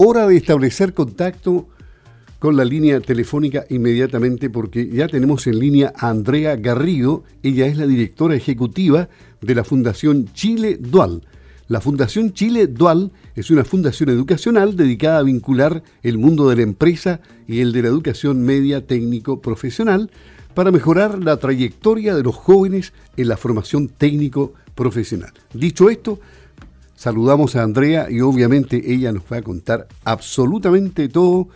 hora de establecer contacto con la línea telefónica inmediatamente, porque ya tenemos en línea a Andrea Garrido. Ella es la directora ejecutiva de la Fundación Chile Dual. La Fundación Chile Dual es una fundación educacional dedicada a vincular el mundo de la empresa y el de la educación media técnico-profesional para mejorar la trayectoria de los jóvenes en la formación técnico-profesional. Dicho esto, saludamos a Andrea y obviamente ella nos va a contar absolutamente todo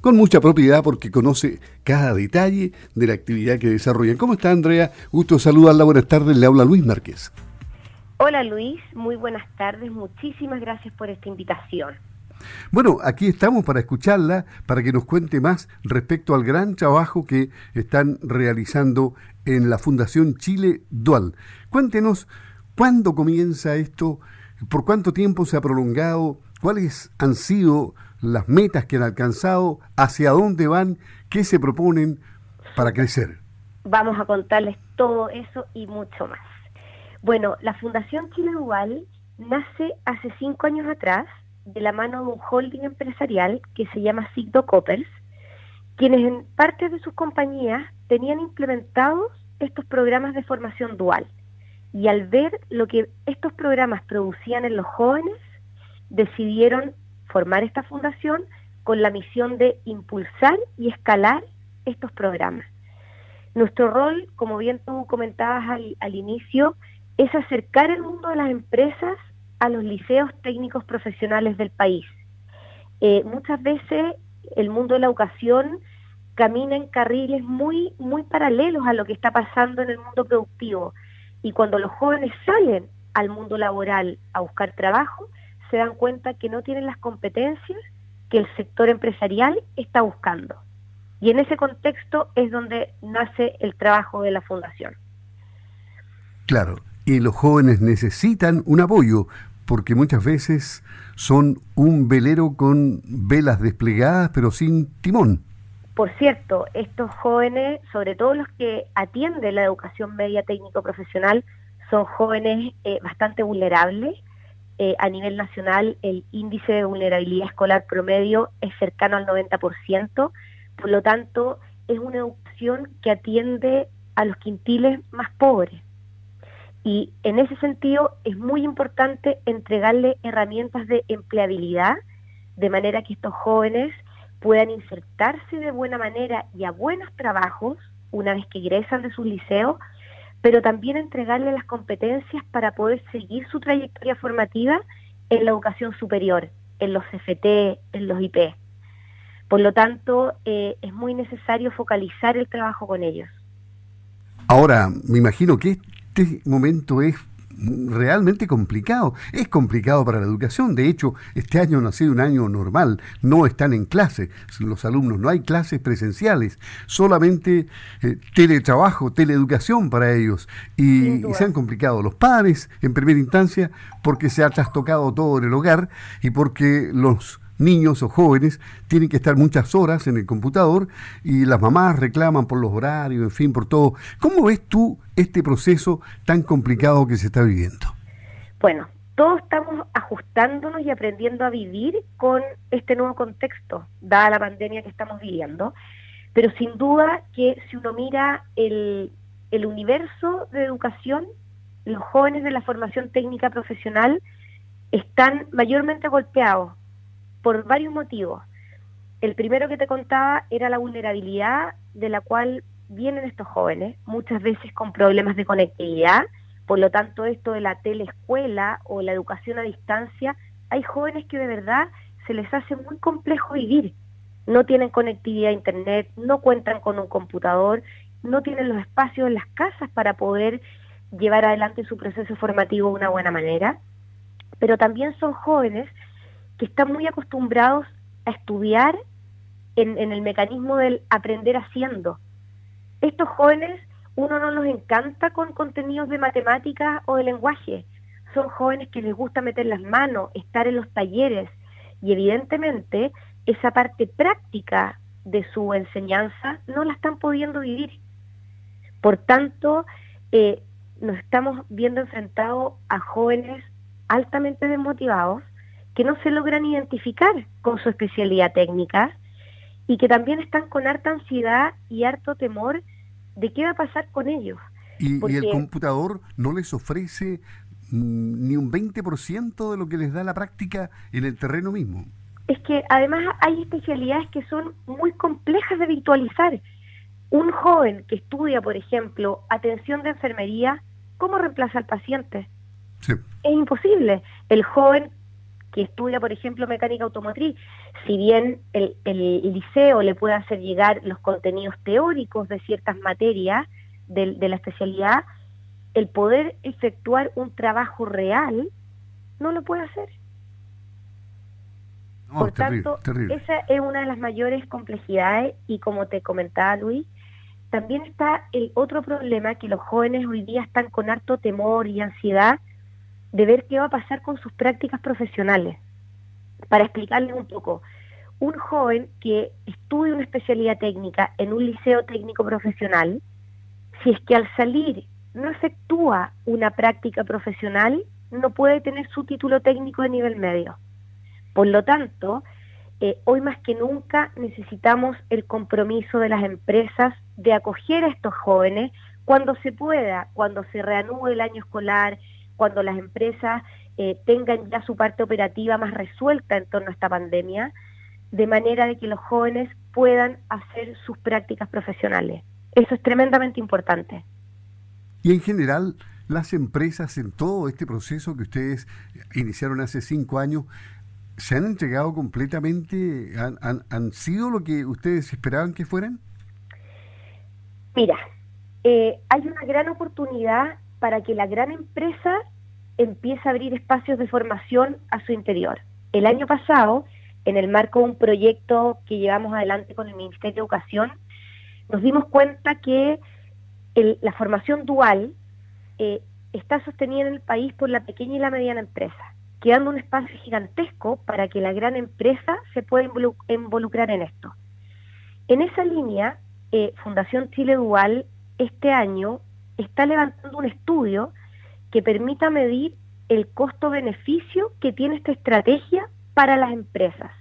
con mucha propiedad porque conoce cada detalle de la actividad que desarrollan. ¿Cómo está, Andrea? Gusto saludarla. Buenas tardes. Le habla Luis Márquez. Hola Luis, muy buenas tardes, muchísimas gracias por esta invitación. Bueno, aquí estamos para escucharla, para que nos cuente más respecto al gran trabajo que están realizando en la Fundación Chile Dual. Cuéntenos, ¿cuándo comienza esto? ¿Por cuánto tiempo se ha prolongado? ¿Cuáles han sido las metas que han alcanzado? ¿Hacia dónde van? ¿Qué se proponen para crecer? Vamos a contarles todo eso y mucho más. Bueno, la Fundación Chile Dual nace hace 5 años atrás de la mano de un holding empresarial que se llama Sigdo Coppers, quienes en parte de sus compañías tenían implementados estos programas de formación dual. Y al ver lo que estos programas producían en los jóvenes, decidieron formar esta fundación con la misión de impulsar y escalar estos programas. Nuestro rol, como bien tú comentabas al inicio, es acercar el mundo de las empresas a los liceos técnicos profesionales del país. Muchas veces el mundo de la educación camina en carriles muy, muy paralelos a lo que está pasando en el mundo productivo, y cuando los jóvenes salen al mundo laboral a buscar trabajo, se dan cuenta que no tienen las competencias que el sector empresarial está buscando. Y en ese contexto es donde nace el trabajo de la Fundación. Claro. Y los jóvenes necesitan un apoyo, porque muchas veces son un velero con velas desplegadas, pero sin timón. Por cierto, estos jóvenes, sobre todo los que atienden la educación media técnico-profesional, son jóvenes bastante vulnerables. A nivel nacional, el índice de vulnerabilidad escolar promedio es cercano al 90%, por lo tanto, es una educación que atiende a los quintiles más pobres. Y en ese sentido es muy importante entregarle herramientas de empleabilidad, de manera que estos jóvenes puedan insertarse de buena manera y a buenos trabajos una vez que egresan de sus liceos, pero también entregarle las competencias para poder seguir su trayectoria formativa en la educación superior, en los CFT, en los IP. Por lo tanto, es muy necesario focalizar el trabajo con ellos. Ahora, me imagino que este momento es realmente complicado. Es complicado para la educación. De hecho, este año no ha sido un año normal. No están en clase los alumnos. No hay clases presenciales. Solamente teletrabajo, teleeducación para ellos. Y se han complicado los padres, en primera instancia, porque se ha trastocado todo en el hogar y porque los niños o jóvenes tienen que estar muchas horas en el computador y las mamás reclaman por los horarios, en fin, por todo. ¿Cómo ves tú este proceso tan complicado que se está viviendo? Bueno, todos estamos ajustándonos y aprendiendo a vivir con este nuevo contexto, dada la pandemia que estamos viviendo, pero sin duda que si uno mira el universo de educación, los jóvenes de la formación técnica profesional están mayormente golpeados por varios motivos. El primero que te contaba era la vulnerabilidad de la cual vienen estos jóvenes, muchas veces con problemas de conectividad, por lo tanto esto de la teleescuela o la educación a distancia, hay jóvenes que de verdad se les hace muy complejo vivir, no tienen conectividad a internet, no cuentan con un computador, no tienen los espacios en las casas para poder llevar adelante su proceso formativo de una buena manera, pero también son jóvenes que están muy acostumbrados a estudiar en el mecanismo del aprender haciendo. Estos jóvenes, uno no los encanta con contenidos de matemáticas o de lenguaje. Son jóvenes que les gusta meter las manos, estar en los talleres, y evidentemente esa parte práctica de su enseñanza no la están pudiendo vivir. Por tanto, nos estamos viendo enfrentados a jóvenes altamente desmotivados, que no se logran identificar con su especialidad técnica y que también están con harta ansiedad y harto temor de qué va a pasar con ellos. Porque el computador no les ofrece ni un 20% de lo que les da la práctica en el terreno mismo. Es que además hay especialidades que son muy complejas de virtualizar. Un joven que estudia, por ejemplo, atención de enfermería, ¿cómo reemplaza al paciente? Sí. Es imposible. El joven que estudia, por ejemplo, mecánica automotriz, si bien el liceo le puede hacer llegar los contenidos teóricos de ciertas materias de la especialidad, el poder efectuar un trabajo real no lo puede hacer. No, por tanto, terrible. Esa es una de las mayores complejidades. Y como te comentaba, Luis, también está el otro problema, que los jóvenes hoy día están con harto temor y ansiedad de ver qué va a pasar con sus prácticas profesionales. Para explicarles un poco, un joven que estudie una especialidad técnica en un liceo técnico profesional, si es que al salir no efectúa una práctica profesional, no puede tener su título técnico de nivel medio. Por lo tanto, hoy más que nunca necesitamos el compromiso de las empresas de acoger a estos jóvenes cuando se pueda, cuando se reanude el año escolar, cuando las empresas tengan ya su parte operativa más resuelta en torno a esta pandemia, de manera de que los jóvenes puedan hacer sus prácticas profesionales. Eso es tremendamente importante. Y en general, las empresas en todo este proceso que ustedes iniciaron hace 5 años, ¿se han entregado completamente? ¿Han sido lo que ustedes esperaban que fueran? Mira, hay una gran oportunidad para que la gran empresa empiece a abrir espacios de formación a su interior. El año pasado, en el marco de un proyecto que llevamos adelante con el Ministerio de Educación, nos dimos cuenta que la formación dual está sostenida en el país por la pequeña y la mediana empresa, quedando un espacio gigantesco para que la gran empresa se pueda involucrar en esto. En esa línea, Fundación Chile Dual este año está levantando un estudio que permita medir el costo-beneficio que tiene esta estrategia para las empresas.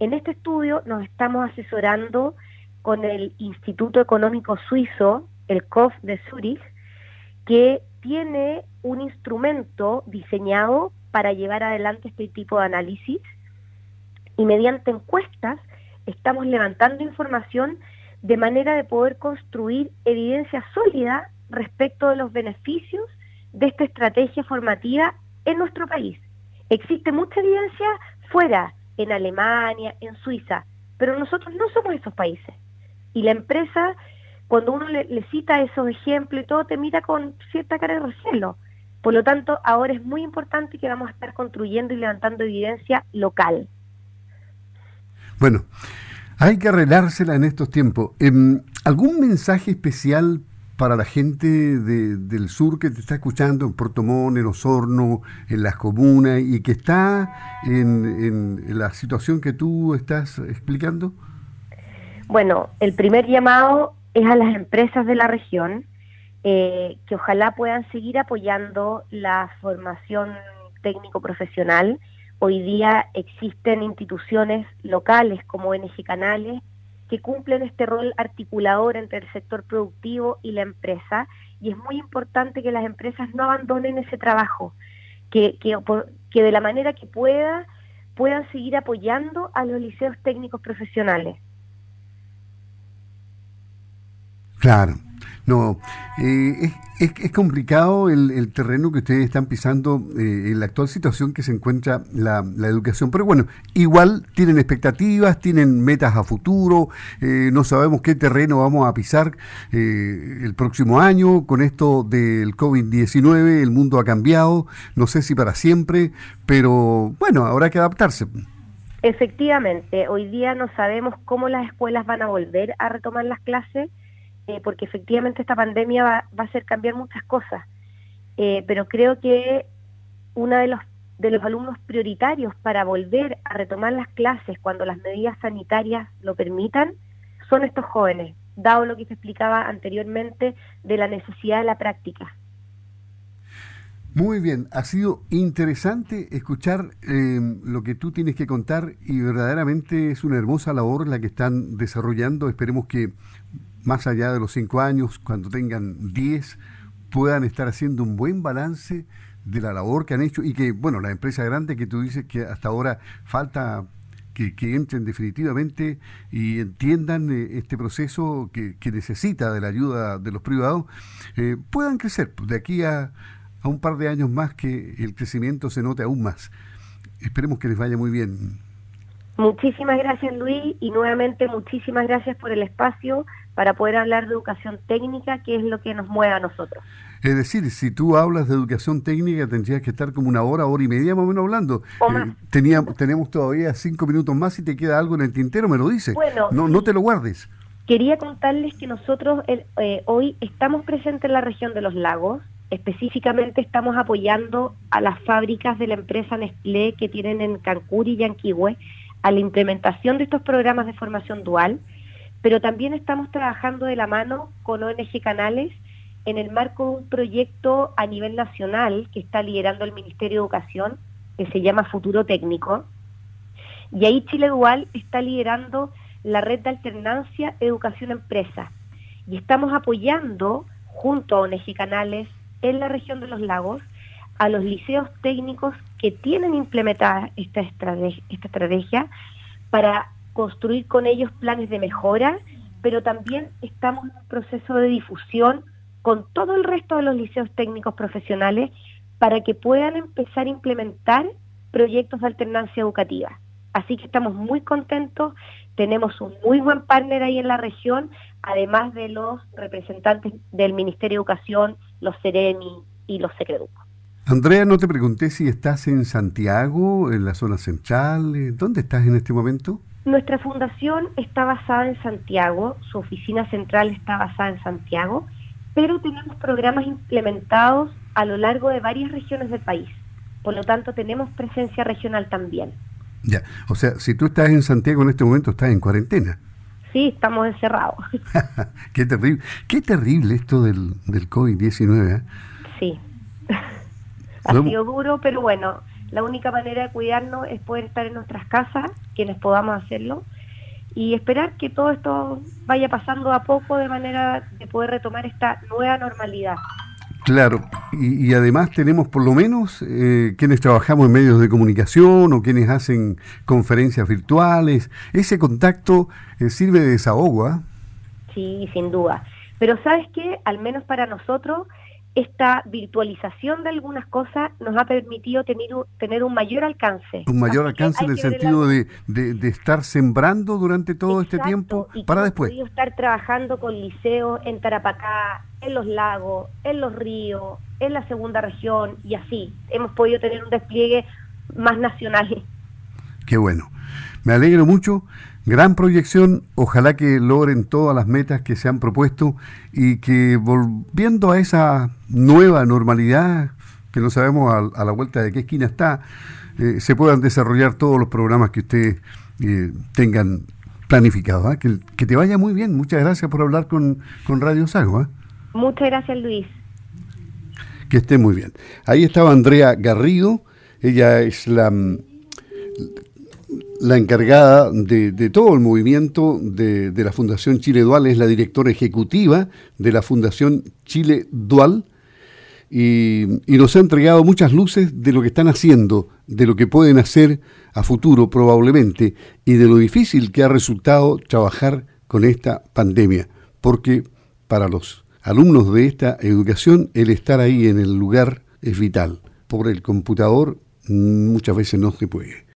En este estudio nos estamos asesorando con el Instituto Económico Suizo, el KOF de Zúrich, que tiene un instrumento diseñado para llevar adelante este tipo de análisis, y mediante encuestas estamos levantando información de manera de poder construir evidencia sólida respecto de los beneficios de esta estrategia formativa en nuestro país. Existe mucha evidencia fuera, en Alemania, en Suiza, pero nosotros no somos esos países. Y la empresa, cuando uno le cita esos ejemplos y todo, te mira con cierta cara de recelo. Por lo tanto, ahora es muy importante que vamos a estar construyendo y levantando evidencia local. Bueno, hay que arreglársela en estos tiempos. ¿Algún mensaje especial para la gente del sur que te está escuchando en Puerto Montt, en Osorno, en las comunas, y que está en la situación que tú estás explicando? Bueno, el primer llamado es a las empresas de la región, que ojalá puedan seguir apoyando la formación técnico-profesional. Hoy día existen instituciones locales como ONG Canales que cumplen este rol articulador entre el sector productivo y la empresa, y es muy importante que las empresas no abandonen ese trabajo, que de la manera que puedan seguir apoyando a los liceos técnicos profesionales. Claro, no, es complicado el terreno que ustedes están pisando en la actual situación que se encuentra la educación, pero bueno, igual tienen expectativas, tienen metas a futuro, no sabemos qué terreno vamos a pisar el próximo año. Con esto del COVID-19 el mundo ha cambiado, no sé si para siempre, pero bueno, habrá que adaptarse. Efectivamente, hoy día no sabemos cómo las escuelas van a volver a retomar las clases, porque efectivamente esta pandemia va a hacer cambiar muchas cosas, pero creo que uno de los alumnos prioritarios para volver a retomar las clases cuando las medidas sanitarias lo permitan son estos jóvenes, dado lo que se explicaba anteriormente de la necesidad de la práctica. Muy bien, ha sido interesante escuchar lo que tú tienes que contar y verdaderamente es una hermosa labor la que están desarrollando. Esperemos que más allá de los 5 años, cuando tengan 10, puedan estar haciendo un buen balance de la labor que han hecho y que, bueno, la empresa grande que tú dices que hasta ahora falta que entren definitivamente y entiendan este proceso que necesita de la ayuda de los privados, puedan crecer de aquí a un par de años más, que el crecimiento se note aún más. Esperemos que les vaya muy bien. Muchísimas gracias, Luis, y nuevamente muchísimas gracias por el espacio para poder hablar de educación técnica, que es lo que nos mueve a nosotros. Es decir, si tú hablas de educación técnica, tendrías que estar como una hora, hora y media más o menos hablando. Tenemos todavía 5 minutos más. Si te queda algo en el tintero, me lo dices. Bueno, no te lo guardes. Quería contarles que nosotros hoy estamos presentes en la región de Los Lagos. Específicamente estamos apoyando a las fábricas de la empresa Nestlé que tienen en Cancún y Llanquihue a la implementación de estos programas de formación dual, pero también estamos trabajando de la mano con ONG Canales en el marco de un proyecto a nivel nacional que está liderando el Ministerio de Educación, que se llama Futuro Técnico, y ahí Chile Dual está liderando la Red de Alternancia Educación Empresa, y estamos apoyando junto a ONG Canales en la región de Los Lagos a los liceos técnicos que tienen implementada esta estrategia para construir con ellos planes de mejora, pero también estamos en un proceso de difusión con todo el resto de los liceos técnicos profesionales para que puedan empezar a implementar proyectos de alternancia educativa. Así que estamos muy contentos, tenemos un muy buen partner ahí en la región, además de los representantes del Ministerio de Educación, los Seremi y los Secreduc. Andrea, no te pregunté si estás en Santiago, en la zona central. ¿Dónde estás en este momento? Nuestra fundación está basada en Santiago, su oficina central está basada en Santiago, pero tenemos programas implementados a lo largo de varias regiones del país. Por lo tanto, tenemos presencia regional también. Ya, o sea, si tú estás en Santiago en este momento, estás en cuarentena. Sí, estamos encerrados. Qué terrible esto del COVID-19, ¿eh? Sí. Ha sido duro, pero bueno, la única manera de cuidarnos es poder estar en nuestras casas, quienes podamos hacerlo, y esperar que todo esto vaya pasando a poco de manera de poder retomar esta nueva normalidad. Claro, y además tenemos por lo menos quienes trabajamos en medios de comunicación o quienes hacen conferencias virtuales. Ese contacto sirve de desahogo, ¿eh? Sí, sin duda. Pero ¿sabes qué? Al menos para nosotros, esta virtualización de algunas cosas nos ha permitido tener un mayor alcance. Un mayor alcance en el sentido de estar sembrando durante todo este tiempo para después. Hemos podido estar trabajando con liceos en Tarapacá, en Los Lagos, en Los Ríos, en la segunda región, y así. Hemos podido tener un despliegue más nacional. Qué bueno. Me alegro mucho. Gran proyección, ojalá que logren todas las metas que se han propuesto y que volviendo a esa nueva normalidad, que no sabemos a la vuelta de qué esquina está, se puedan desarrollar todos los programas que ustedes tengan planificados, ¿eh? Que te vaya muy bien. Muchas gracias por hablar con Radio Sagua, ¿eh? Muchas gracias, Luis. Que esté muy bien. Ahí estaba Andrea Garrido, ella es la encargada de todo el movimiento de la Fundación Chile Dual, es la directora ejecutiva de la Fundación Chile Dual y nos ha entregado muchas luces de lo que están haciendo, de lo que pueden hacer a futuro probablemente y de lo difícil que ha resultado trabajar con esta pandemia, porque para los alumnos de esta educación el estar ahí en el lugar es vital. Por el computador muchas veces no se puede.